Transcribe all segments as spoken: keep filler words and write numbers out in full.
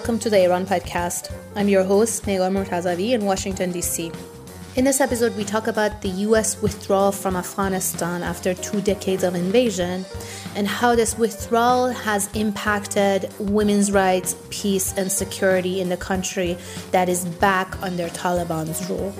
welcome to the Iran Podcast. I'm your host, Negar Mortazavi in Washington, D C. In this episode, we talk about the U S withdrawal from Afghanistan after two decades of invasion and how this withdrawal has impacted women's rights, peace, and security in the country that is back under Taliban's rule.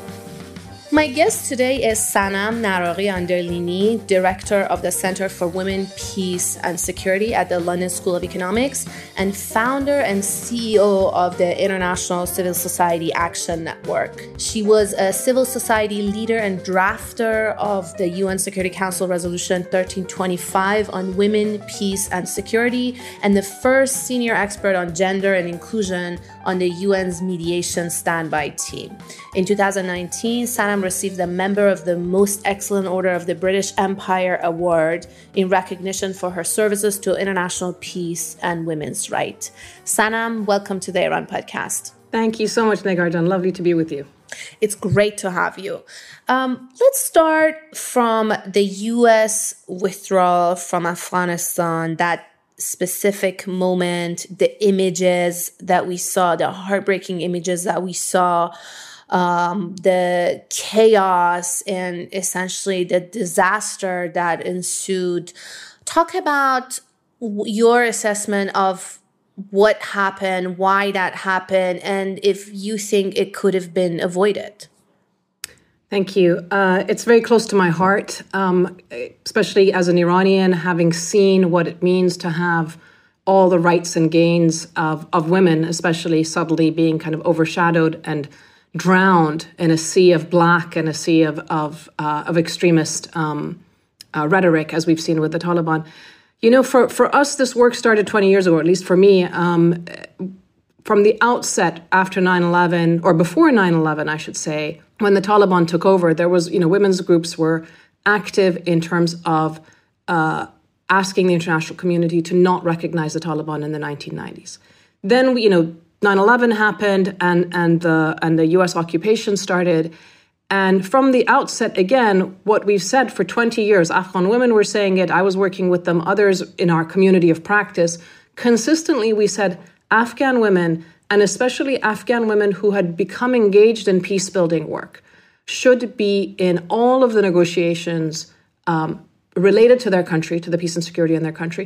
My guest today is Sanam Naraghi-Anderlini, Director of the Center for Women, Peace, and Security at the London School of Economics and founder and C E O of the International Civil Society Action Network. She was a civil society leader and drafter of the U N Security Council Resolution thirteen twenty-five on women, peace, and security, and the first senior expert on gender and inclusion on the U N's mediation standby team. In two thousand nineteen, Sanam received the member of the Most Excellent Order of the British Empire Award in recognition for her services to international peace and women's rights. Sanam, welcome to the Iran Podcast. Thank you so much, Negardan. Lovely to be with you. It's great to have you. Um, let's start from the U S withdrawal from Afghanistan, that specific moment, the images that we saw, the heartbreaking images that we saw, Um, the chaos and essentially the disaster that ensued. Talk about w- your assessment of what happened, why that happened, and if you think it could have been avoided. Thank you. Uh, it's very close to my heart, um, especially as an Iranian, having seen what it means to have all the rights and gains of, of women, especially suddenly being kind of overshadowed and drowned in a sea of black and a sea of of, uh, of extremist um, uh, rhetoric, as we've seen with the Taliban. You know, for, for us, this work started twenty years ago, at least for me. Um, from the outset, after nine eleven, or before nine eleven, I should say, when the Taliban took over, there was, you know, women's groups were active in terms of uh, asking the international community to not recognize the Taliban in the nineteen nineties. Then, you know, nine eleven happened and, and, the, and the U S occupation started. And from the outset, again, what we've said for twenty years, Afghan women were saying it, I was working with them, others in our community of practice, consistently we said Afghan women, and especially Afghan women who had become engaged in peace-building work, should be in all of the negotiations um, related to their country, to the peace and security in their country,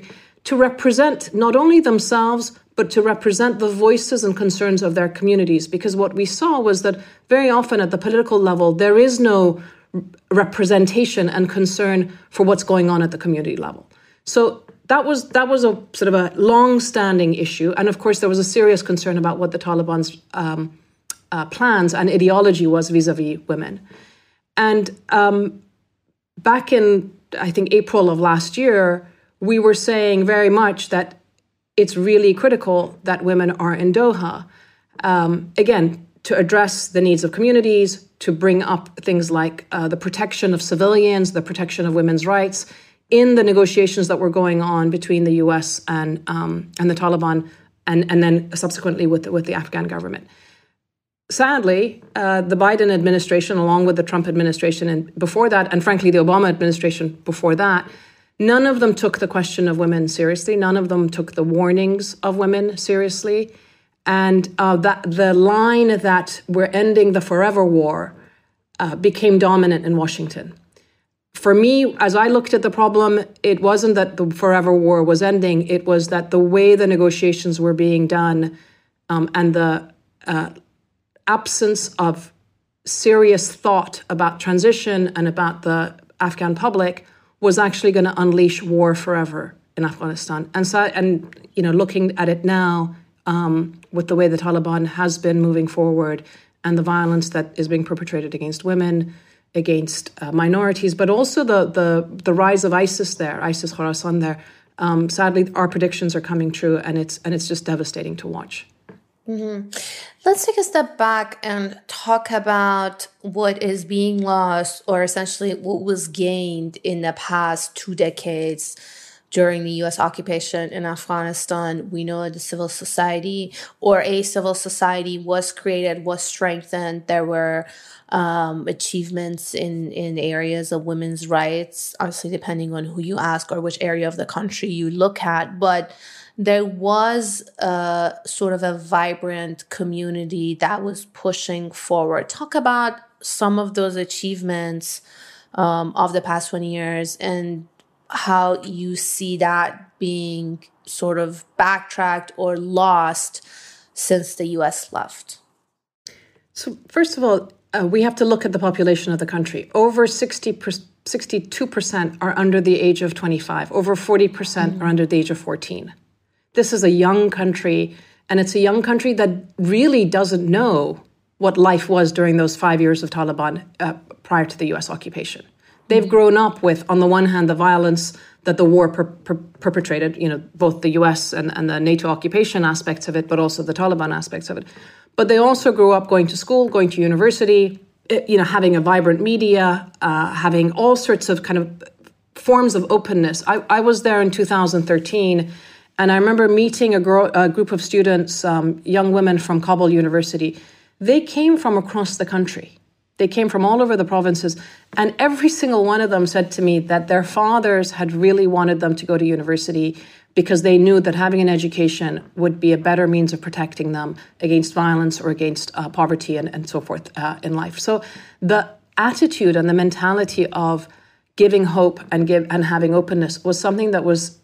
to represent not only themselves, but to represent the voices and concerns of their communities. Because what we saw was that very often at the political level, there is no representation and concern for what's going on at the community level. So that was that was a sort of a long-standing issue. And of course, there was a serious concern about what the Taliban's um, uh, plans and ideology was vis-a-vis women. And um, back in, I think, April of last year, we were saying very much that it's really critical that women are in Doha, um, again, to address the needs of communities, to bring up things like uh, the protection of civilians, the protection of women's rights in the negotiations that were going on between the U S and um, and the Taliban, and, and then subsequently with the, with the Afghan government. Sadly, uh, the Biden administration, along with the Trump administration and before that, and frankly, the Obama administration before that, none of them took the question of women seriously. None of them took the warnings of women seriously. And uh, that the line that we're ending the forever war uh, became dominant in Washington. For me, as I looked at the problem, it wasn't that the forever war was ending. It was that the way the negotiations were being done um, and the uh, absence of serious thought about transition and about the Afghan public was actually going to unleash war forever in Afghanistan. And so, and you know, looking at it now, um, with the way the Taliban has been moving forward and the violence that is being perpetrated against women, against uh, minorities, but also the, the the rise of ISIS there, ISIS Khorasan there. Um, sadly, our predictions are coming true, and it's and it's just devastating to watch. Mm-hmm. Let's take a step back and talk about what is being lost, or essentially what was gained in the past two decades during the U S occupation in Afghanistan. We know the civil society, or a civil society, was created, was strengthened. There were um, achievements in, in areas of women's rights, obviously depending on who you ask or which area of the country you look at. But there was a sort of a vibrant community that was pushing forward. Talk about some of those achievements um, of the past twenty years and how you see that being sort of backtracked or lost since the U S left. So first of all, uh, we have to look at the population of the country. Over sixty percent, sixty-two percent are under the age of twenty-five. Over forty percent mm-hmm. are under the age of fourteen. This is a young country, and it's a young country that really doesn't know what life was during those five years of Taliban uh, prior to the U S occupation. They've grown up with, on the one hand, the violence that the war per- per- perpetrated, you know, both the U S and, and the NATO occupation aspects of it, but also the Taliban aspects of it. But they also grew up going to school, going to university, you know, having a vibrant media, uh, having all sorts of kind of forms of openness. I, I was there in two thousand thirteen, and I remember meeting a, gro- a group of students, um, young women from Kabul University. They came from across the country. They came from all over the provinces, and every single one of them said to me that their fathers had really wanted them to go to university because they knew that having an education would be a better means of protecting them against violence or against uh, poverty and, and so forth uh, in life. So the attitude and the mentality of giving hope and give and having openness was something that was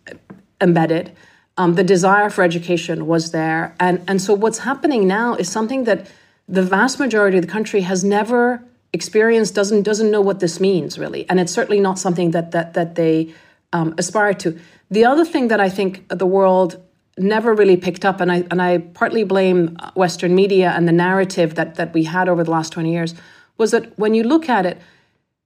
embedded. Um, the desire for education was there. And, and so what's happening now is something that the vast majority of the country has never experienced, doesn't doesn't know what this means, really. And it's certainly not something that that that they um, aspire to. The other thing that I think the world never really picked up, and I and I partly blame Western media and the narrative that that we had over the last twenty years, was that when you look at it,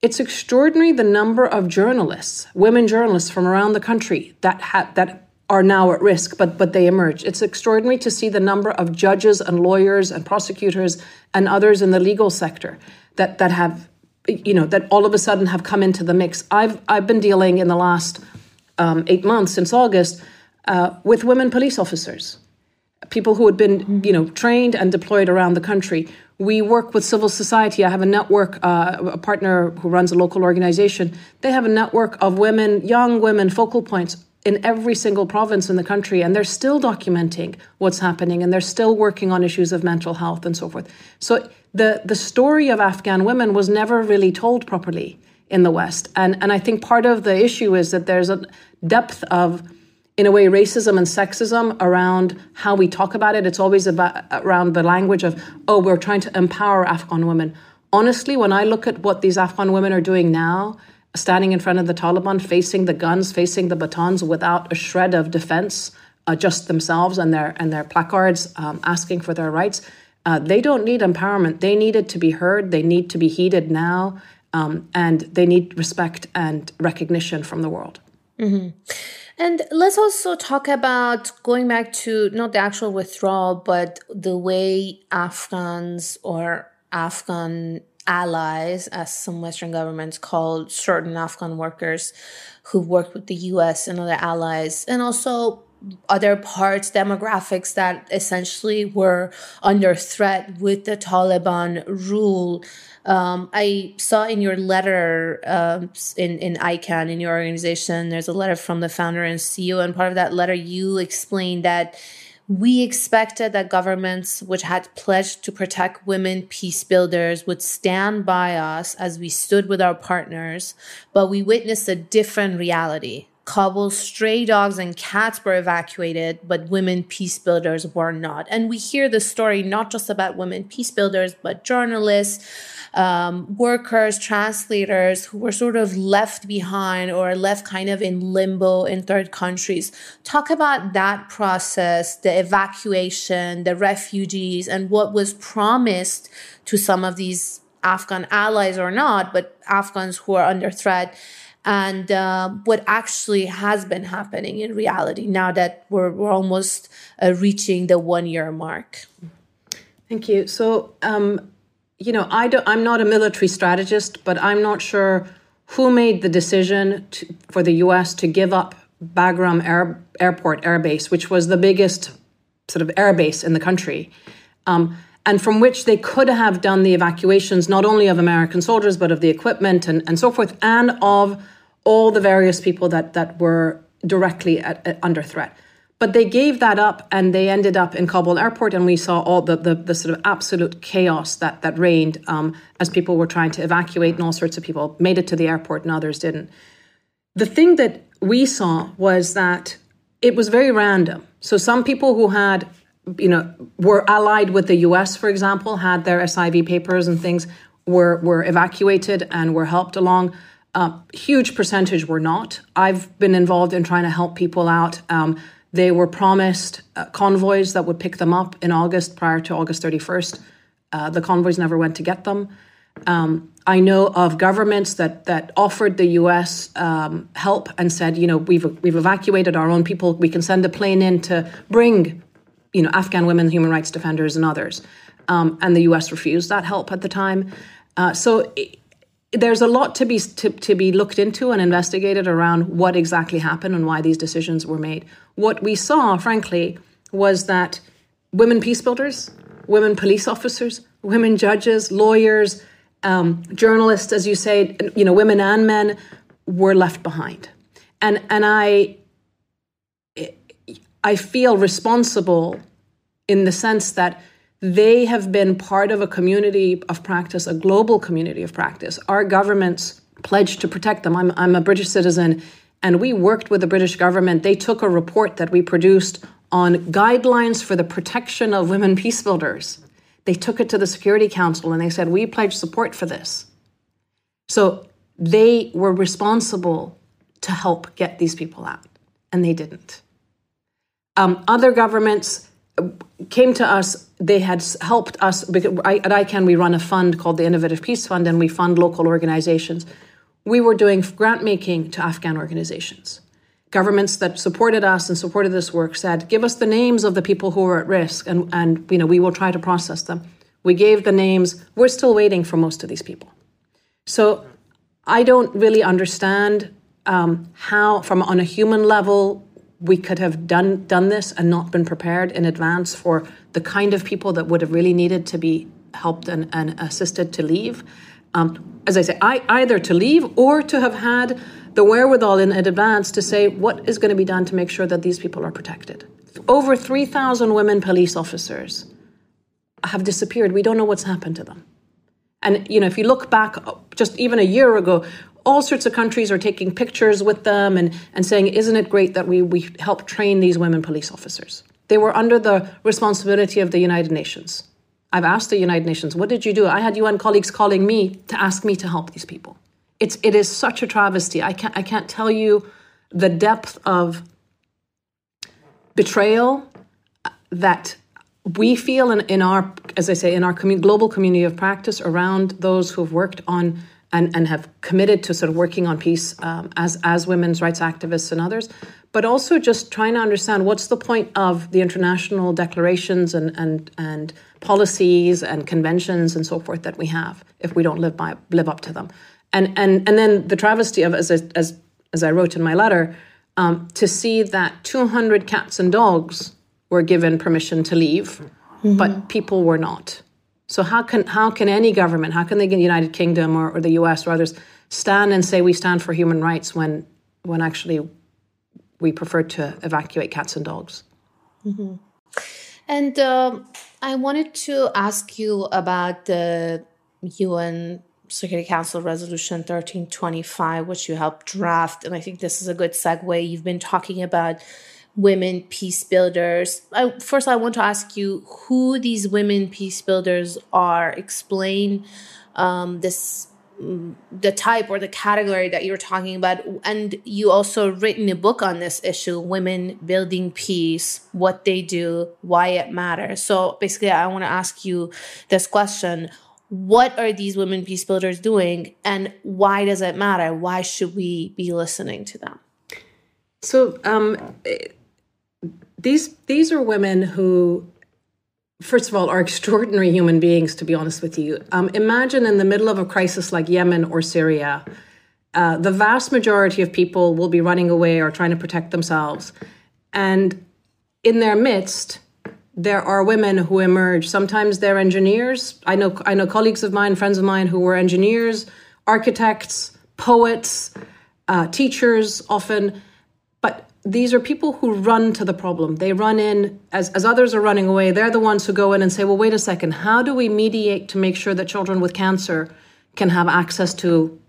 it's extraordinary the number of journalists, women journalists from around the country that ha- that. are now at risk, but but they emerge. It's extraordinary to see the number of judges and lawyers and prosecutors and others in the legal sector that that have, you know, that all of a sudden have come into the mix. I've I've been dealing in the last um, eight months since August uh, with women police officers, people who had been, you know, trained and deployed around the country. We work with civil society. I have a network, uh, a partner who runs a local organization. They have a network of women, young women, focal points in every single province in the country, and they're still documenting what's happening, and they're still working on issues of mental health and so forth. So the, the story of Afghan women was never really told properly in the West. And, and I think part of the issue is that there's a depth of, in a way, racism and sexism around how we talk about it. It's always about around the language of, oh, we're trying to empower Afghan women. Honestly, when I look at what these Afghan women are doing now, standing in front of the Taliban, facing the guns, facing the batons without a shred of defense, uh, just themselves and their and their placards um, asking for their rights. Uh, they don't need empowerment. They need it to be heard. They need to be heeded now. Um, and they need respect and recognition from the world. Mm-hmm. And let's also talk about going back to not the actual withdrawal, but the way Afghans or Afghan allies, as some Western governments call certain Afghan workers who work with the U S and other allies, and also other parts, demographics that essentially were under threat with the Taliban rule. Um, I saw in your letter uh, in, in ICANN, in your organization, there's a letter from the founder and C E O, and part of that letter you explained that we expected that governments which had pledged to protect women peace builders would stand by us as we stood with our partners, but we witnessed a different reality. Kabul stray dogs and cats were evacuated, but women peace builders were not. And we hear the story not just about women peace builders, but journalists, um, workers, translators who were sort of left behind or left kind of in limbo in third countries. Talk about that process, the evacuation, the refugees, and what was promised to some of these Afghan allies or not, but Afghans who are under threat. And uh, what actually has been happening in reality now that we're, we're almost uh, reaching the one-year mark. Thank you. So, um, you know, I don't, I'm not a military strategist, but I'm not sure who made the decision to, for the U S to give up Bagram Air, Airport Air Base, which was the biggest sort of air base in the country, um, and from which they could have done the evacuations not only of American soldiers, but of the equipment and, and so forth, and of all the various people that, that were directly at, at, under threat. But they gave that up and they ended up in Kabul airport, and we saw all the, the, the sort of absolute chaos that, that reigned um, as people were trying to evacuate, and all sorts of people made it to the airport and others didn't. The thing that we saw was that it was very random. So some people who had, you know, were allied with the U S, for example, had their S I V papers and things, were, were evacuated and were helped along. A uh, huge percentage were not. I've been involved in trying to help people out. Um, They were promised uh, convoys that would pick them up in August, prior to August thirty-first. Uh, the convoys never went to get them. Um, I know of governments that that offered the U S um, help and said, you know, we've we've evacuated our own people. We can send a plane in to bring, you know, Afghan women, human rights defenders, and others. Um, and the U S refused that help at the time. Uh, so. It, There's a lot to be to, to be looked into and investigated around what exactly happened and why these decisions were made. What we saw, frankly, was that women peace builders, women police officers, women judges, lawyers, um, journalists, as you say, you know, women and men were left behind. And and I I feel responsible in the sense that they have been part of a community of practice, a global community of practice. Our governments pledged to protect them. I'm, I'm a British citizen, and we worked with the British government. They took a report that we produced on guidelines for the protection of women peace builders. They took it to the Security Council, and they said, we pledge support for this. So they were responsible to help get these people out, and they didn't. Um, other governments came to us. They had helped us. Because I, at ICANN, we run a fund called the Innovative Peace Fund, and we fund local organizations. We were doing grant making to Afghan organizations. Governments that supported us and supported this work said, give us the names of the people who are at risk, and, and you know, we will try to process them. We gave the names. We're still waiting for most of these people. So I don't really understand um, how, from on a human level, we could have done done this and not been prepared in advance for the kind of people that would have really needed to be helped and, and assisted to leave. Um, as I say, I, either to leave or to have had the wherewithal in advance to say what is going to be done to make sure that these people are protected. Over three thousand women police officers have disappeared. We don't know what's happened to them. And, you know, if you look back just even a year ago, all sorts of countries are taking pictures with them and, and saying, isn't it great that we, we help train these women police officers? They were under the responsibility of the United Nations. I've asked the United Nations, what did you do? I had U N colleagues calling me to ask me to help these people. It's, it is such a travesty. I can't, I can't tell you the depth of betrayal that we feel in, in our, as I say, in our commun- global community of practice around those who have worked on And, and have committed to sort of working on peace um, as, as women's rights activists and others, but also just trying to understand what's the point of the international declarations and, and, and policies and conventions and so forth that we have if we don't live by live up to them. And and and then the travesty of, as as as I wrote in my letter, um, to see that two hundred cats and dogs were given permission to leave, mm-hmm. but people were not. So how can how can any government, how can the United Kingdom or, or the U S or others stand and say we stand for human rights when when actually we prefer to evacuate cats and dogs? Mm-hmm. And um, I wanted to ask you about the U N Security Council Resolution thirteen twenty-five, which you helped draft. And I think this is a good segue. You've been talking about women peace builders. I, first, I want to ask you who these women peace builders are. Explain um, this, the type or the category that you're talking about. And you also written a book on this issue, Women Building Peace, What They Do, Why It Matters. So basically, I want to ask you this question. What are these women peace builders doing, and why does it matter? Why should we be listening to them? So um, these these are women who, first of all, are extraordinary human beings, to be honest with you. Um, imagine in the middle of a crisis like Yemen or Syria, uh, the vast majority of people will be running away or trying to protect themselves. And in their midst, there are women who emerge. Sometimes they're engineers. I know, I know colleagues of mine, friends of mine who were engineers, architects, poets, uh, teachers often. these are people who run to the problem. They run in, as, as others are running away, they're the ones who go in and say, well, wait a second, how do we mediate to make sure that children with cancer can have access to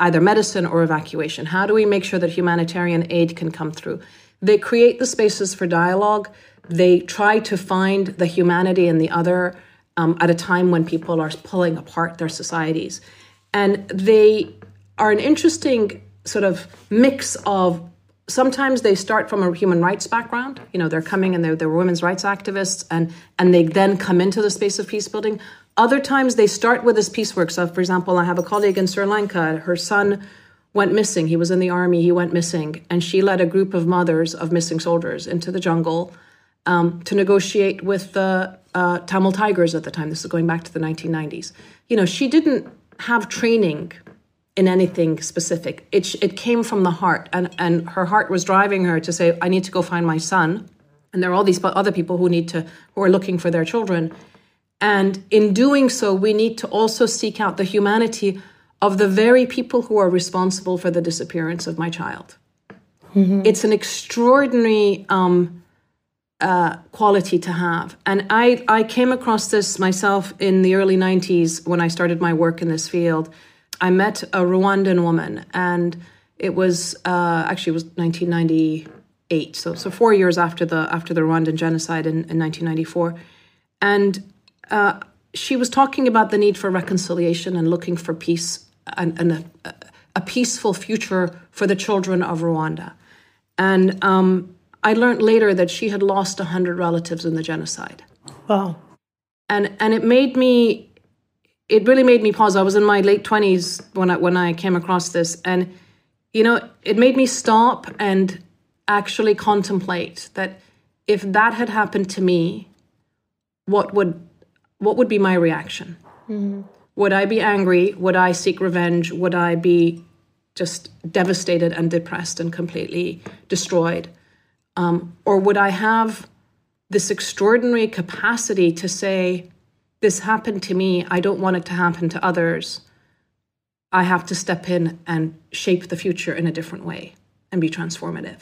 either medicine or evacuation? How do we make sure that humanitarian aid can come through? They create the spaces for dialogue. They try to find the humanity in the other um, at a time when people are pulling apart their societies. And they are an interesting sort of mix of, sometimes they start from a human rights background. You know, they're coming and they're, they're women's rights activists, and, and they then come into the space of peace building. Other times they start with this peace work stuff. So for example, I have a colleague in Sri Lanka. Her son went missing. He was in the army. He went missing. And she led a group of mothers of missing soldiers into the jungle um, to negotiate with the uh, Tamil Tigers at the time. This is going back to the nineteen nineties. You know, she didn't have training in anything specific. It it came from the heart, and, and her heart was driving her to say, I need to go find my son. And there are all these other people who need to, who are looking for their children. And in doing so, we need to also seek out the humanity of the very people who are responsible for the disappearance of my child. Mm-hmm. It's an extraordinary um, uh, quality to have. And I, I came across this myself in the early nineties when I started my work in this field. I met a Rwandan woman, and it was uh, actually it was nineteen ninety-eight, so so four years after the after the Rwandan genocide in, in nineteen ninety-four, and uh, she was talking about the need for reconciliation and looking for peace and, and a, a peaceful future for the children of Rwanda. And um, I learned later that she had lost a hundred relatives in the genocide. Wow, and and it made me. It really made me pause. I was in my late twenties when I, when I came across this. And, you know, it made me stop and actually contemplate that if that had happened to me, what would what would be my reaction? Mm-hmm. Would I be angry? Would I seek revenge? Would I be just devastated and depressed and completely destroyed? Um, or would I have this extraordinary capacity to say, this happened to me, I don't want it to happen to others. I have to step in and shape the future in a different way and be transformative.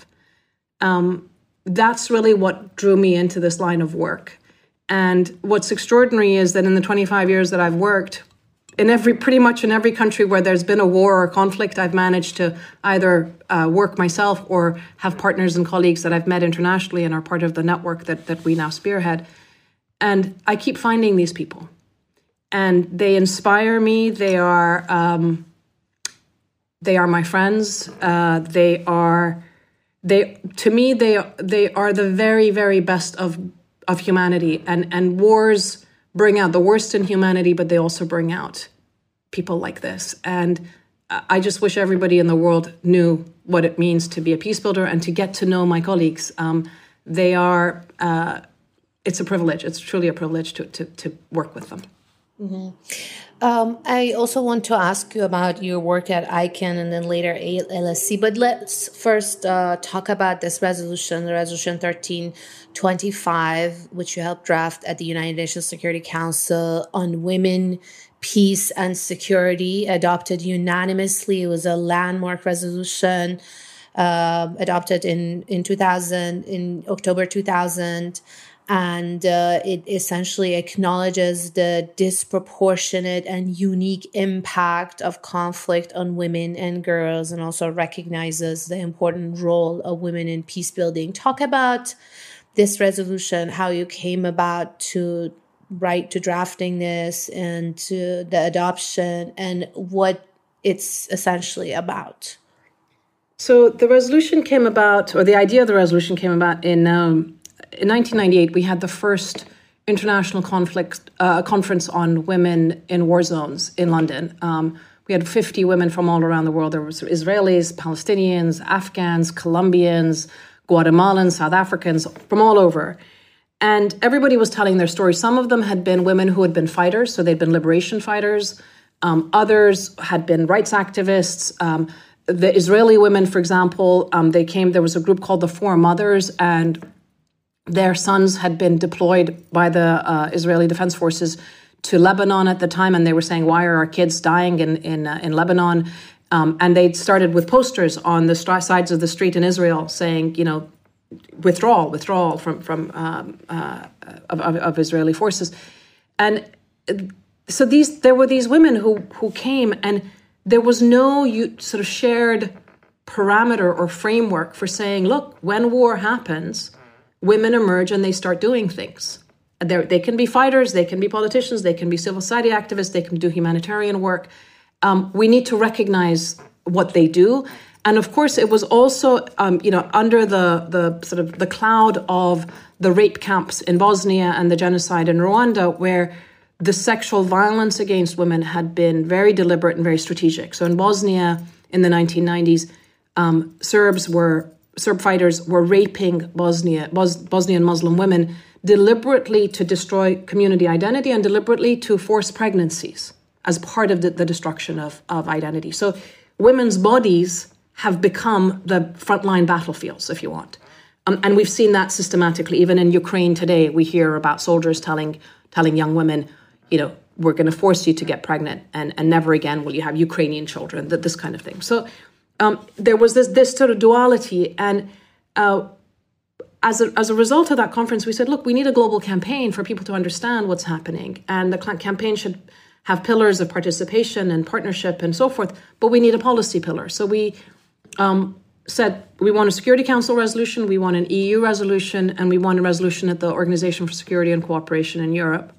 Um, that's really what drew me into this line of work. And what's extraordinary is that in the twenty-five years that I've worked, in every pretty much in every country where there's been a war or conflict, I've managed to either uh, work myself or have partners and colleagues that I've met internationally and are part of the network that, that we now spearhead. And I keep finding these people, and they inspire me. They are, um, they are my friends. Uh, they are, they to me they they are the very very best of of humanity. And and wars bring out the worst in humanity, but they also bring out people like this. And I just wish everybody in the world knew what it means to be a peace builder and to get to know my colleagues. Um, they are. Uh, It's a privilege. It's truly a privilege to to, to work with them. Mm-hmm. Um, I also want to ask you about your work at ICANN and then later L S C. But let's first uh, talk about this resolution, Resolution thirteen twenty-five, which you helped draft at the United Nations Security Council on Women, Peace, and Security, adopted unanimously. It was a landmark resolution uh, adopted in in two thousand, in October two thousand. And uh, it essentially acknowledges the disproportionate and unique impact of conflict on women and girls, and also recognizes the important role of women in peace building. Talk about this resolution, how you came about to write to drafting this and to the adoption, and what it's essentially about. So the resolution came about, or the idea of the resolution came about in... Um, In nineteen ninety-eight, we had the first international conflict uh, conference on women in war zones in London. Um, we had fifty women from all around the world. There were Israelis, Palestinians, Afghans, Colombians, Guatemalans, South Africans, from all over. And everybody was telling their story. Some of them had been women who had been fighters, so they'd been liberation fighters. Um, others had been rights activists. Um, the Israeli women, for example, um, they came, there was a group called the Four Mothers, and their sons had been deployed by the uh, Israeli Defense Forces to Lebanon at the time, and they were saying, why are our kids dying in in, uh, in Lebanon? Um, and they'd started with posters on the sides of the street in Israel saying, you know, withdrawal, withdrawal from, from um, uh, of, of, of Israeli forces. And so these there were these women who, who came, and there was no you, sort of shared parameter or framework for saying, look, when war happens, women emerge and they start doing things. They're, they can be fighters, they can be politicians, they can be civil society activists, they can do humanitarian work. Um, we need to recognize what they do. And of course, it was also, um, you know, under the, the sort of the cloud of the rape camps in Bosnia and the genocide in Rwanda, where the sexual violence against women had been very deliberate and very strategic. So in Bosnia in the nineteen nineties, um, Serbs were, Serb fighters were raping Bosnia, Bos- Bosnian Muslim women deliberately to destroy community identity and deliberately to force pregnancies as part of the, the destruction of, of identity. So women's bodies have become the frontline battlefields, if you want. Um, and we've seen that systematically. Even in Ukraine today, we hear about soldiers telling telling young women, you know, we're going to force you to get pregnant, and, and never again will you have Ukrainian children, th- this kind of thing. So um, there was this this sort of duality. And uh, as, a, as a result of that conference, we said, look, we need a global campaign for people to understand what's happening. And the campaign should have pillars of participation and partnership and so forth. But we need a policy pillar. So we... Um, said we want a Security Council resolution, we want an E U resolution, and we want a resolution at the Organization for Security and Cooperation in Europe.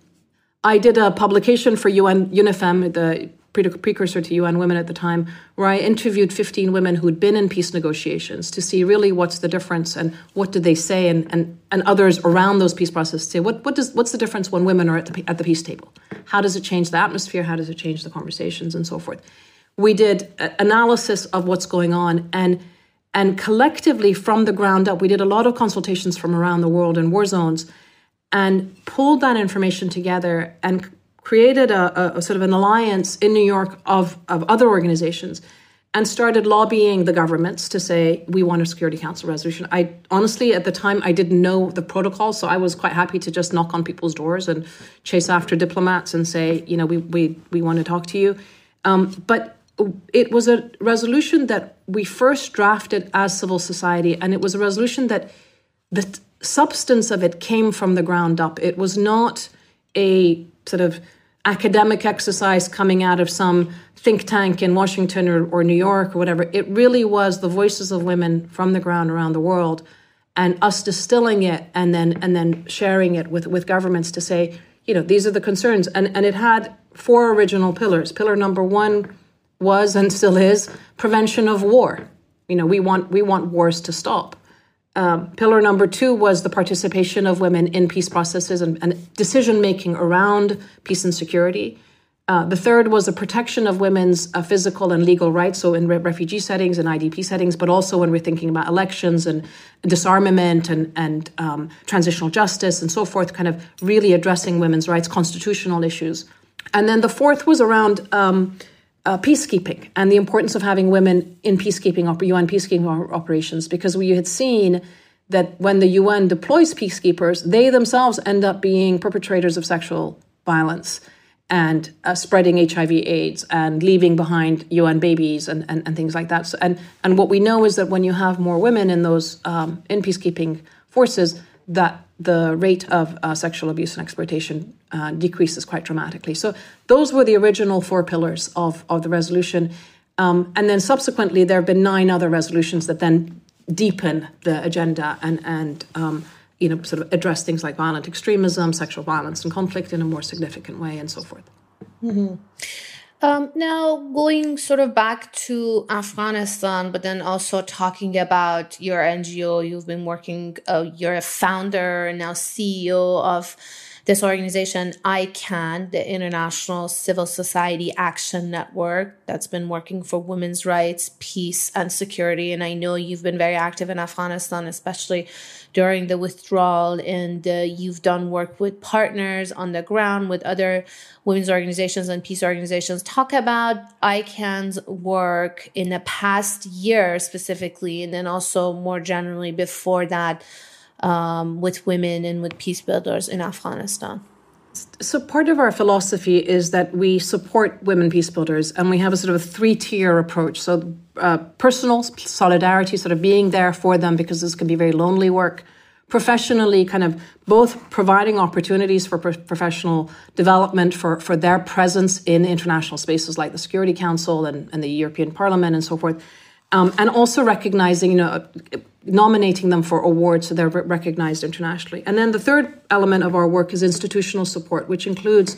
I did a publication for U N UNIFEM, the precursor to U N Women at the time, where I interviewed fifteen women who'd been in peace negotiations to see really what's the difference and what did they say, and, and, and others around those peace processes say, what, what does, what's the difference when women are at the, at the peace table? How does it change the atmosphere? How does it change the conversations and so forth? We did analysis of what's going on, and and collectively from the ground up, we did a lot of consultations from around the world in war zones and pulled that information together and created a, a, a sort of an alliance in New York of, of other organizations and started lobbying the governments to say, we want a Security Council resolution. I honestly, at the time, I didn't know the protocol, so I was quite happy to just knock on people's doors and chase after diplomats and say, you know, we, we, we want to talk to you. Um, but it was a resolution that we first drafted as civil society, and it was a resolution that the substance of it came from the ground up. It was not a sort of academic exercise coming out of some think tank in Washington or, or New York or whatever. It really was the voices of women from the ground around the world, and us distilling it and then and then sharing it with, with governments to say, you know, these are the concerns. And, and it had four original pillars. Pillar number one was and still is prevention of war. You know, we want we want wars to stop. Um, pillar number two was the participation of women in peace processes and, and decision-making around peace and security. Uh, the third was the protection of women's uh, physical and legal rights, so in re- refugee settings and I D P settings, but also when we're thinking about elections and disarmament and, and um, transitional justice and so forth, kind of really addressing women's rights, constitutional issues. And then the fourth was around... Um, Uh, peacekeeping and the importance of having women in peacekeeping, U N peacekeeping operations, because we had seen that when the U N deploys peacekeepers, they themselves end up being perpetrators of sexual violence and uh, spreading H I V AIDS and leaving behind U N babies and, and, and things like that. So, and, and what we know is that when you have more women in those um, in peacekeeping forces, that the rate of uh, sexual abuse and exploitation uh, decreases quite dramatically. So those were the original four pillars of, of the resolution. Um, and then subsequently, there have been nine other resolutions that then deepen the agenda and, and um, you know, sort of address things like violent extremism, sexual violence and conflict in a more significant way and so forth. Mm-hmm. Um, now, going sort of back to Afghanistan, but then also talking about your N G O, you've been working, uh, you're a founder and now C E O of this organization, ICAN, the International Civil Society Action Network, that's been working for women's rights, peace, and security. And I know you've been very active in Afghanistan, especially during the withdrawal. And uh, you've done work with partners on the ground with other women's organizations and peace organizations. Talk about ICAN's work in the past year specifically, and then also more generally before that, Um, with women and with peace builders in Afghanistan. So part of our philosophy is that we support women peace builders, and we have a sort of a three-tier approach. So uh, personal solidarity, sort of being there for them, because this can be very lonely work. Professionally, kind of both providing opportunities for pro- professional development for, for their presence in international spaces like the Security Council and, and the European Parliament and so forth. Um, and also recognizing, you know, nominating them for awards so they're recognized internationally. And then the third element of our work is institutional support, which includes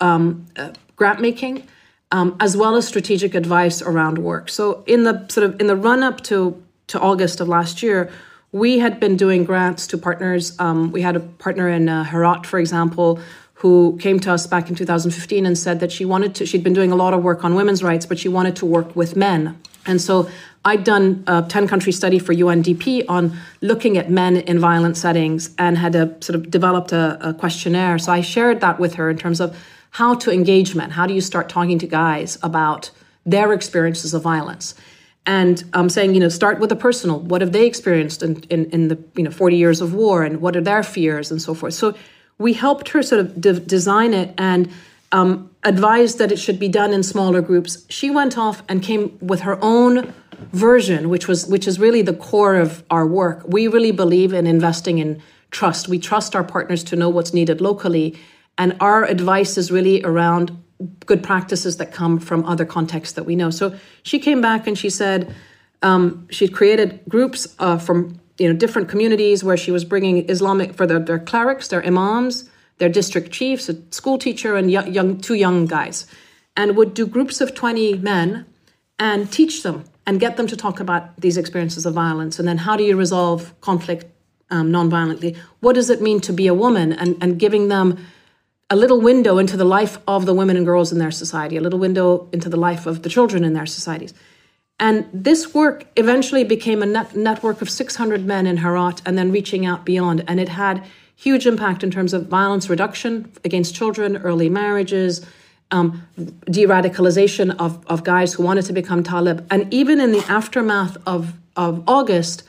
um, uh, grant making, um, as well as strategic advice around work. So in the sort of in the run up to, to August of last year, we had been doing grants to partners. Um, we had a partner in uh, Herat, for example, who came to us back in two thousand fifteen and said that she wanted to, she'd been doing a lot of work on women's rights, but she wanted to work with men. And so I'd done a ten-country study for U N D P on looking at men in violent settings and had a, sort of developed a, a questionnaire. So I shared that with her in terms of how to engage men. How do you start talking to guys about their experiences of violence? And I'm um, saying, you know, start with the personal. What have they experienced in, in, in the, you know, forty years of war, and what are their fears and so forth? So we helped her sort of de- design it and um, advised that it should be done in smaller groups. She went off and came with her own version, which was which is really the core of our work. We really believe in investing in trust. We trust our partners to know what's needed locally. And our advice is really around good practices that come from other contexts that we know. So she came back and she said um, she'd created groups uh, from, you know, different communities where she was bringing Islamic for their, their clerics, their imams, their district chiefs, a school teacher, and young, young two young guys, and would do groups of twenty men and teach them and get them to talk about these experiences of violence. And then how do you resolve conflict um, nonviolently? What does it mean to be a woman? And, and giving them a little window into the life of the women and girls in their society, a little window into the life of the children in their societies. And this work eventually became a net network of six hundred men in Herat and then reaching out beyond. And it had huge impact in terms of violence reduction against children, early marriages, um, de-radicalization of, of guys who wanted to become Talib. And even in the aftermath of, of August,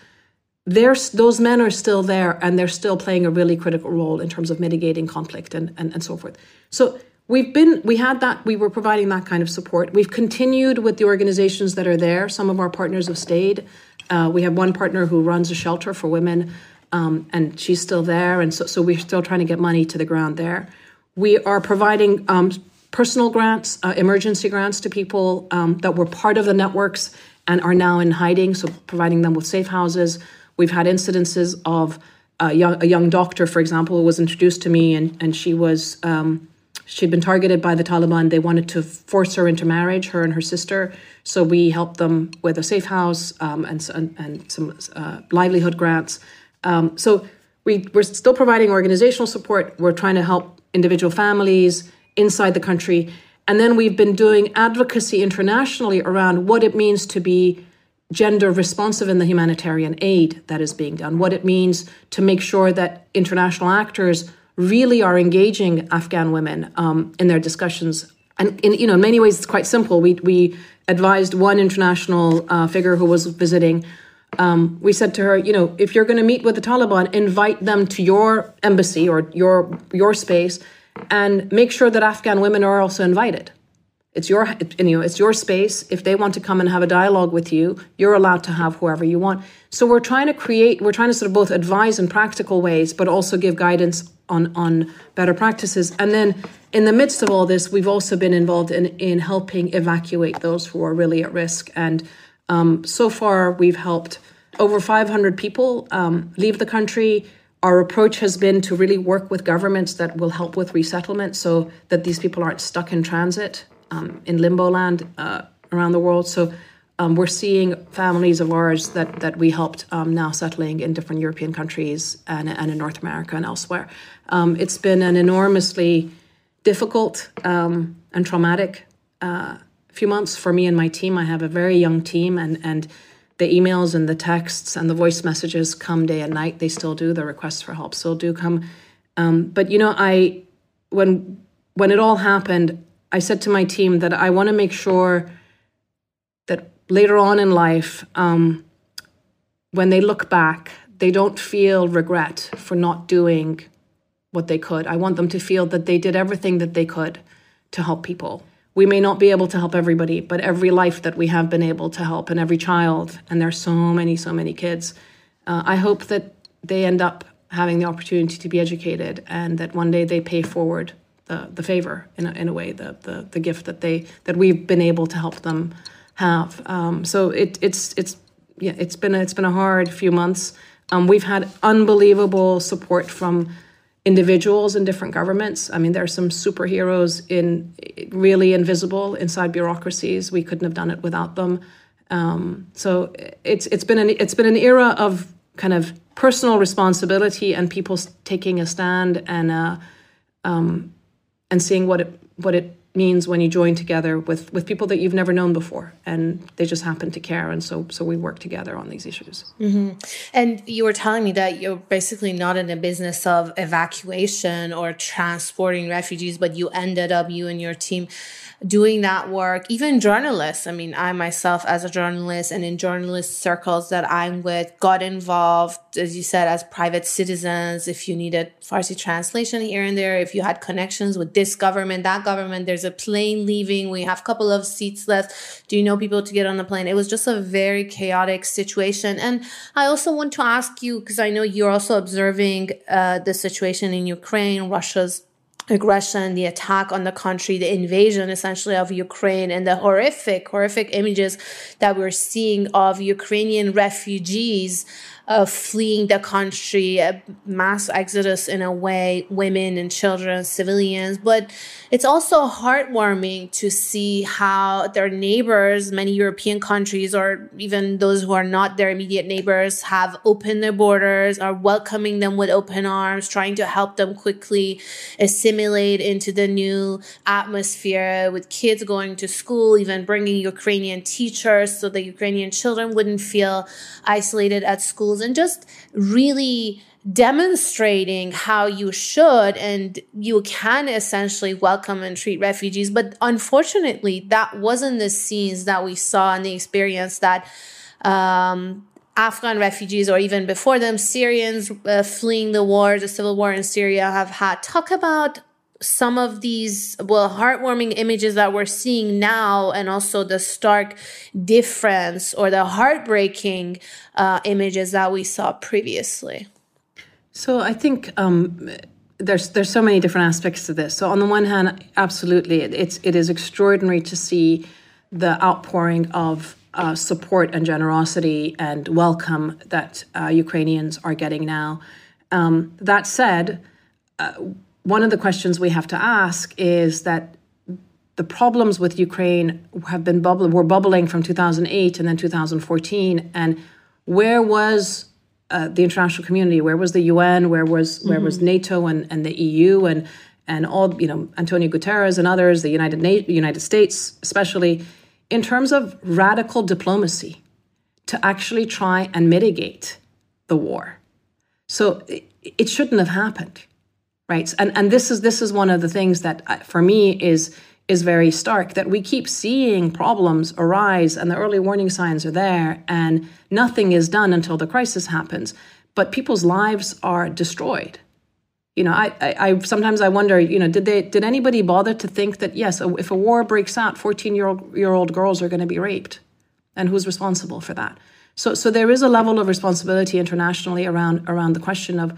There's, those men are still there, and they're still playing a really critical role in terms of mitigating conflict and, and, and so forth. So we've been, we had that, we were providing that kind of support. We've continued with the organizations that are there. Some of our partners have stayed. Uh, we have one partner who runs a shelter for women, um, and she's still there. And so, so we're still trying to get money to the ground there. We are providing um, personal grants, uh, emergency grants to people um, that were part of the networks and are now in hiding, so providing them with safe houses. We've had incidences of a young, a young doctor, for example, who was introduced to me, and, and she was um, she'd been targeted by the Taliban. They wanted to force her into marriage, her and her sister. So we helped them with a safe house um, and, and and some uh, livelihood grants. Um, so we we're still providing organizational support. We're trying to help individual families inside the country, and then we've been doing advocacy internationally around what it means to be gender responsive in the humanitarian aid that is being done, what it means to make sure that international actors really are engaging Afghan women um, in their discussions. And in you know, in many ways, it's quite simple. We we advised one international uh, figure who was visiting. Um, we said to her, you know, if you're going to meet with the Taliban, invite them to your embassy or your your space, and make sure that Afghan women are also invited. It's your, you know, it's your space. If they want to come and have a dialogue with you, you're allowed to have whoever you want. So we're trying to create, we're trying to sort of both advise in practical ways, but also give guidance on, on better practices. And then in the midst of all this, we've also been involved in, in helping evacuate those who are really at risk. And um, so far, we've helped over five hundred people um, leave the country. Our approach has been to really work with governments that will help with resettlement so that these people aren't stuck in transit. Um, in limbo land uh, around the world. So um, we're seeing families of ours that that we helped um, now settling in different European countries and, and in North America and elsewhere. Um, it's been an enormously difficult um, and traumatic uh, few months for me and my team. I have a very young team, and, and the emails and the texts and the voice messages come day and night. They still do. The requests for help still do come. Um, but, you know, I when when it all happened, I said to my team that I want to make sure that later on in life, um, when they look back, they don't feel regret for not doing what they could. I want them to feel that they did everything that they could to help people. We may not be able to help everybody, but every life that we have been able to help and every child, and there's so many, so many kids, uh, I hope that they end up having the opportunity to be educated and that one day they pay forward the, the favor in a, in a way, the, the the gift that they that we've been able to help them have. Um, so it it's it's yeah it's been a, it's been a hard few months. Um, we've had unbelievable support from individuals in different governments. I mean, there are some superheroes in really invisible inside bureaucracies. We couldn't have done it without them. Um, so it's it's been an it's been an era of kind of personal responsibility and people taking a stand and uh, um, and seeing what it what it means when you join together with with people that you've never known before, and they just happen to care, and so so we work together on these issues. Mm-hmm. And you were telling me that you're basically not in the business of evacuation or transporting refugees, but you ended up, you and your team, doing that work. Even journalists, I mean, I myself as a journalist and in journalist circles that I'm with got involved, as you said, as private citizens. If you needed Farsi translation here and there, if you had connections with this government, that government, there's a plane leaving, we have a couple of seats left, do you know people to get on the plane? It was just a very chaotic situation. And I also want to ask you, because I know you're also observing uh, the situation in Ukraine, Russia's aggression, the attack on the country, the invasion essentially of Ukraine, and the horrific, horrific images that we're seeing of Ukrainian refugees uh, fleeing the country, a mass exodus in a way, women and children, civilians. But it's also heartwarming to see how their neighbors, many European countries, or even those who are not their immediate neighbors, have opened their borders, are welcoming them with open arms, trying to help them quickly assimilate into the new atmosphere, with kids going to school, even bringing Ukrainian teachers so that Ukrainian children wouldn't feel isolated at school. And just really demonstrating how you should and you can essentially welcome and treat refugees. But unfortunately, that wasn't the scenes that we saw and the experience that um, Afghan refugees, or even before them, Syrians uh, fleeing the war, the civil war in Syria, have had. Talk about some of these, well, heartwarming images that we're seeing now, and also the stark difference or the heartbreaking uh, images that we saw previously. So I think um, there's there's so many different aspects to this. So on the one hand, absolutely, it, it's it is extraordinary to see the outpouring of uh, support and generosity and welcome that uh, Ukrainians are getting now. Um, that said, uh, one of the questions we have to ask is that the problems with Ukraine have been bubbling, were bubbling from two thousand eight and then two thousand fourteen. And where was uh, the international community? Where was the U N? Where was where mm-hmm. was NATO and, and the E U and and all, you know, Antonio Guterres and others, the United Na- United States, especially in terms of radical diplomacy to actually try and mitigate the war? So it, it shouldn't have happened. Right, and and this is this is one of the things that for me is is very stark, that we keep seeing problems arise and the early warning signs are there and nothing is done until the crisis happens, but people's lives are destroyed. You know, I, I, I sometimes I wonder, you know, did they did anybody bother to think that yes, if a war breaks out, fourteen year old girls are going to be raped, and who's responsible for that? So so there is a level of responsibility internationally around around the question of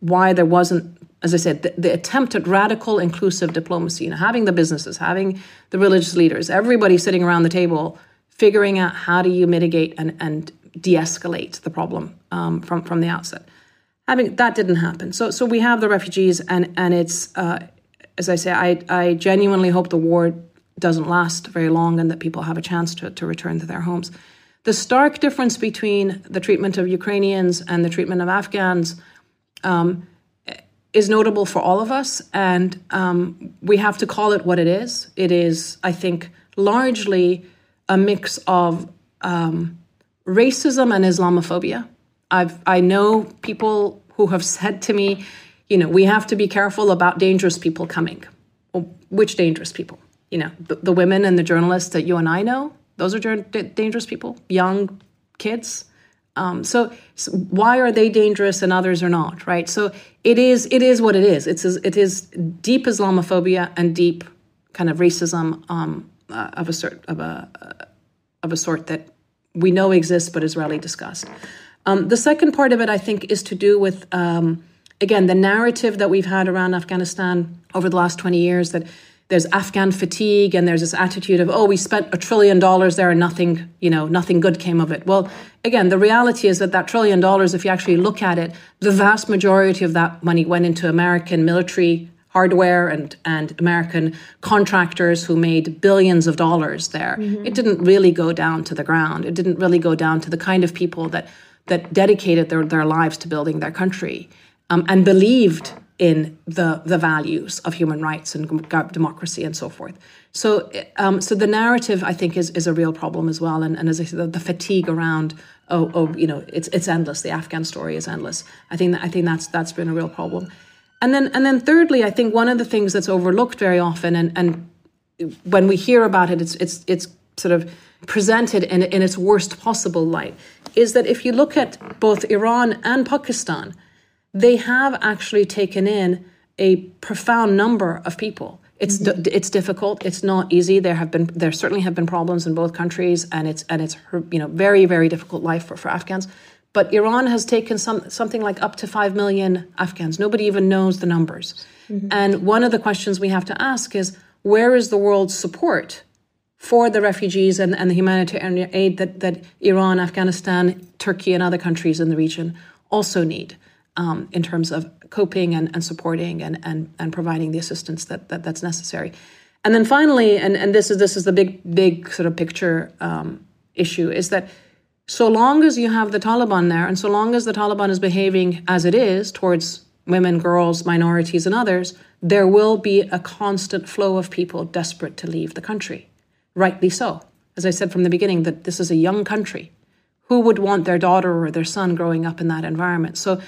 why there wasn't. As I said, the, the attempt at radical, inclusive diplomacy, you know, having the businesses, having the religious leaders, everybody sitting around the table, figuring out how do you mitigate and, and de-escalate the problem um, from, from the outset. Having that didn't happen. So so we have the refugees, and and it's, uh, as I say, I, I genuinely hope the war doesn't last very long and that people have a chance to, to return to their homes. The stark difference between the treatment of Ukrainians and the treatment of Afghans um is notable for all of us, and um, we have to call it what it is. It is, I think, largely a mix of um, racism and Islamophobia. I've, I know people who have said to me, you know, we have to be careful about dangerous people coming. Well, which dangerous people? You know, the, the women and the journalists that you and I know, those are dangerous people, young kids. Um, so, so why are they dangerous and others are not, right? So it is it is what it is. It's it is deep Islamophobia and deep kind of racism um, uh, of a sort of a uh, of a sort that we know exists but is rarely discussed. Um, the second part of it, I think, is to do with um, again the narrative that we've had around Afghanistan over the last twenty years that there's Afghan fatigue and there's this attitude of, oh, we spent a trillion dollars there and nothing, you know, nothing good came of it. Well, again, the reality is that that trillion dollars, if you actually look at it, the vast majority of that money went into American military hardware and, and American contractors who made billions of dollars there. Mm-hmm. It didn't really go down to the ground. It didn't really go down to the kind of people that that dedicated their, their lives to building their country um, and believed in the the values of human rights and democracy and so forth. So um, so the narrative, I think, is is a real problem as well. And, and as I said, the, the fatigue around, oh, oh, you know, it's it's endless. The Afghan story is endless. I think that, I think that's that's been a real problem. And then and then thirdly, I think one of the things that's overlooked very often, and and when we hear about it, it's it's it's sort of presented in in its worst possible light, is that if you look at both Iran and Pakistan, they have actually taken in a profound number of people. It's mm-hmm. d- it's difficult. It's not easy. There have been there certainly have been problems in both countries, and it's and it's you know very very difficult life for, for Afghans. But Iran has taken some something like up to five million Afghans. Nobody even knows the numbers. Mm-hmm. And one of the questions we have to ask is, where is the world's support for the refugees and, and the humanitarian aid that, that Iran, Afghanistan, Turkey, and other countries in the region also need? Um, in terms of coping and, and supporting and, and and providing the assistance that, that that's necessary, and then finally, and, and this is this is the big big sort of picture um, issue is that so long as you have the Taliban there, and so long as the Taliban is behaving as it is towards women, girls, minorities, and others, there will be a constant flow of people desperate to leave the country. Rightly so, as I said from the beginning, that this is a young country. Who would want their daughter or their son growing up in that environment? So.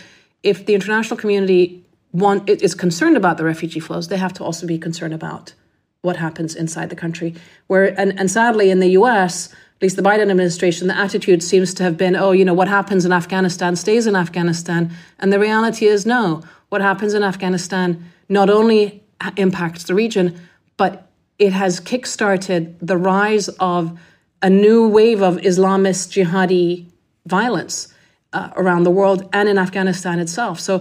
If the international community want, is concerned about the refugee flows, they have to also be concerned about what happens inside the country. Where and, and sadly, in the U S, at least the Biden administration, the attitude seems to have been, oh, you know, what happens in Afghanistan stays in Afghanistan. And the reality is, no, what happens in Afghanistan not only impacts the region, but it has kickstarted the rise of a new wave of Islamist jihadi violence Uh, around the world and in Afghanistan itself. So,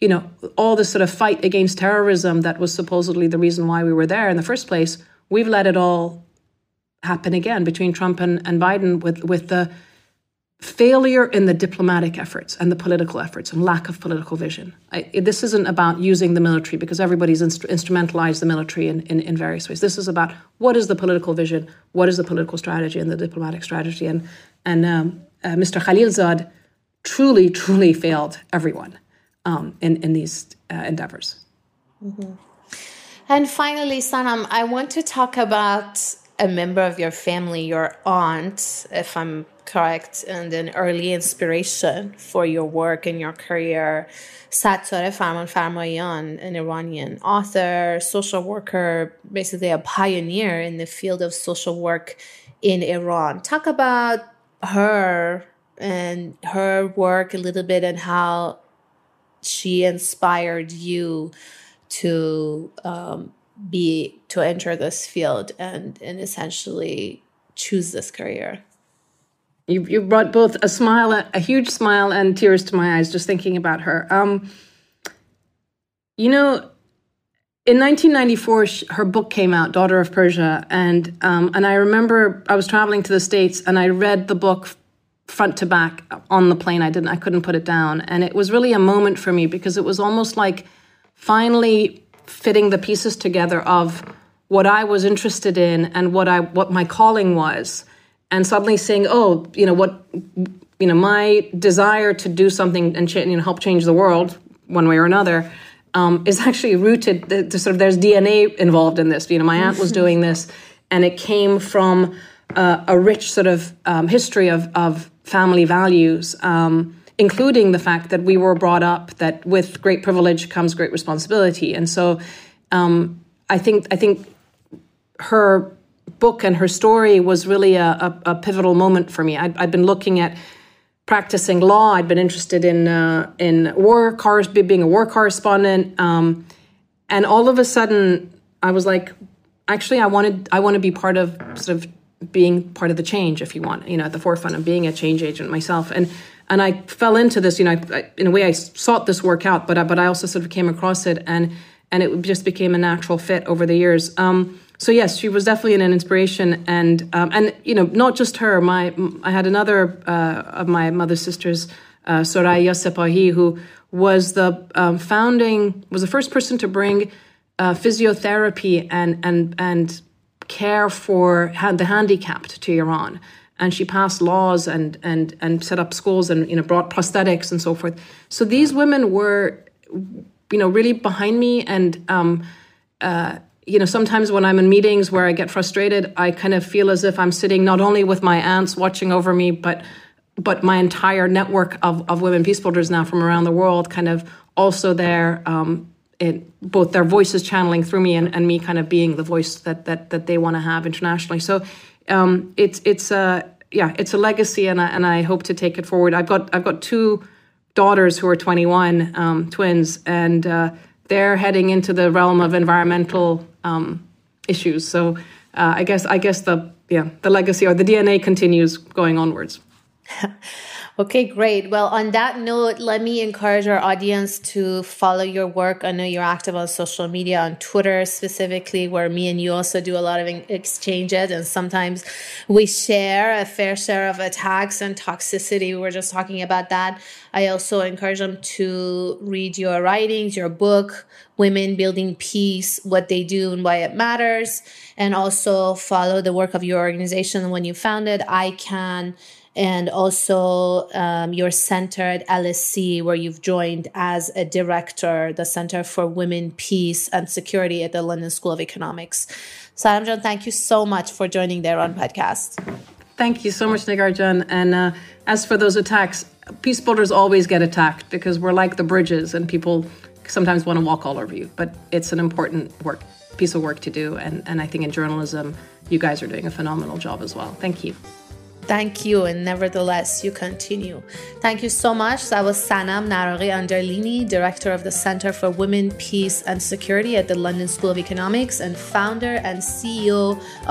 you know, all this sort of fight against terrorism that was supposedly the reason why we were there in the first place, we've let it all happen again between Trump and, and Biden with, with the failure in the diplomatic efforts and the political efforts and lack of political vision. I, this isn't about using the military because everybody's inst- instrumentalized the military in, in, in various ways. This is about what is the political vision, what is the political strategy and the diplomatic strategy. And, and um, uh, Mister Khalilzad truly, truly failed everyone um, in, in these uh, endeavors. Mm-hmm. And finally, Sanam, I want to talk about a member of your family, your aunt, if I'm correct, and an early inspiration for your work and your career, Sattareh Farman Farmaian, an Iranian author, social worker, basically a pioneer in the field of social work in Iran. Talk about her and her work a little bit and how she inspired you to um, be to enter this field and, and essentially choose this career. You you brought both a smile, a huge smile and tears to my eyes just thinking about her. Um, you know, in nineteen ninety-four, she, her book came out, Daughter of Persia. And um, and I remember I was traveling to the States and I read the book front to back on the plane. I didn't, I couldn't put it down. And it was really a moment for me because it was almost like finally fitting the pieces together of what I was interested in and what I, what my calling was. And suddenly saying, oh, you know, what, you know, my desire to do something and ch- you know, help change the world one way or another um, is actually rooted to, to sort of, there's D N A involved in this. You know, my aunt was doing this and it came from uh, a rich sort of um, history of, of, family values, um, including the fact that we were brought up that with great privilege comes great responsibility. And so um, I think I think her book and her story was really a, a, a pivotal moment for me. I'd, I'd been looking at practicing law. I'd been interested in uh, in war, cars, being a war correspondent. Um, and all of a sudden, I was like, actually, I wanted I want to be part of sort of being part of the change, if you want, you know, at the forefront of being a change agent myself. And and I fell into this, you know, I, I, in a way, I sought this work out, but I, but I also sort of came across it, and and it just became a natural fit over the years. Um, so yes, she was definitely an inspiration, and um, and you know, not just her. My I had another uh, of my mother's sisters, uh, Soraya Sepahi, who was the um, founding, was the first person to bring uh, physiotherapy and and and. care for the handicapped to Iran, and she passed laws and and and set up schools and you know brought prosthetics and so forth. So these women were, you know, really behind me, and um, uh, you know sometimes when I'm in meetings where I get frustrated, I kind of feel as if I'm sitting not only with my aunts watching over me, but but my entire network of of women peace builders now from around the world, kind of also there. Um, It, both their voices channeling through me and, and me kind of being the voice that that that they want to have internationally. So um, it's it's a yeah it's a legacy, and I, and I hope to take it forward. I've got I've got two daughters who are twenty-one, um, twins, and uh, they're heading into the realm of environmental um, issues. So uh, I guess I guess the yeah the legacy or the D N A continues going onwards. Okay, great. Well, on that note, let me encourage our audience to follow your work. I know you're active on social media, on Twitter specifically, where me and you also do a lot of exchanges. And sometimes we share a fair share of attacks and toxicity. We were just talking about that. I also encourage them to read your writings, your book, Women Building Peace, What They Do and Why It Matters. And also follow the work of your organization when you founded ICANN. And also um, your center at L S E, where you've joined as a director, the Center for Women, Peace, and Security at the London School of Economics. Sanamjan, thank you so much for joining the Iran podcast. Thank you so much, Nigarjan. And uh, as for those attacks, peace builders always get attacked because we're like the bridges, and people sometimes want to walk all over you. But it's an important work, piece of work to do. And, and I think in journalism, you guys are doing a phenomenal job as well. Thank you. Thank you, and nevertheless, you continue. Thank you so much. That was Sanam Naraghi-Anderlini, Director of the Center for Women, Peace, and Security at the London School of Economics and founder and C E O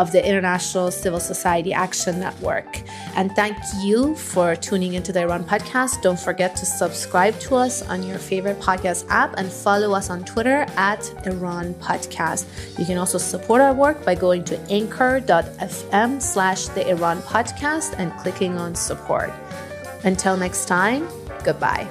of the International Civil Society Action Network. And thank you for tuning into the Iran podcast. Don't forget to subscribe to us on your favorite podcast app and follow us on Twitter at Iran Podcast. You can also support our work by going to anchor.fm slash the Iran Podcast and clicking on support. Until next time, goodbye.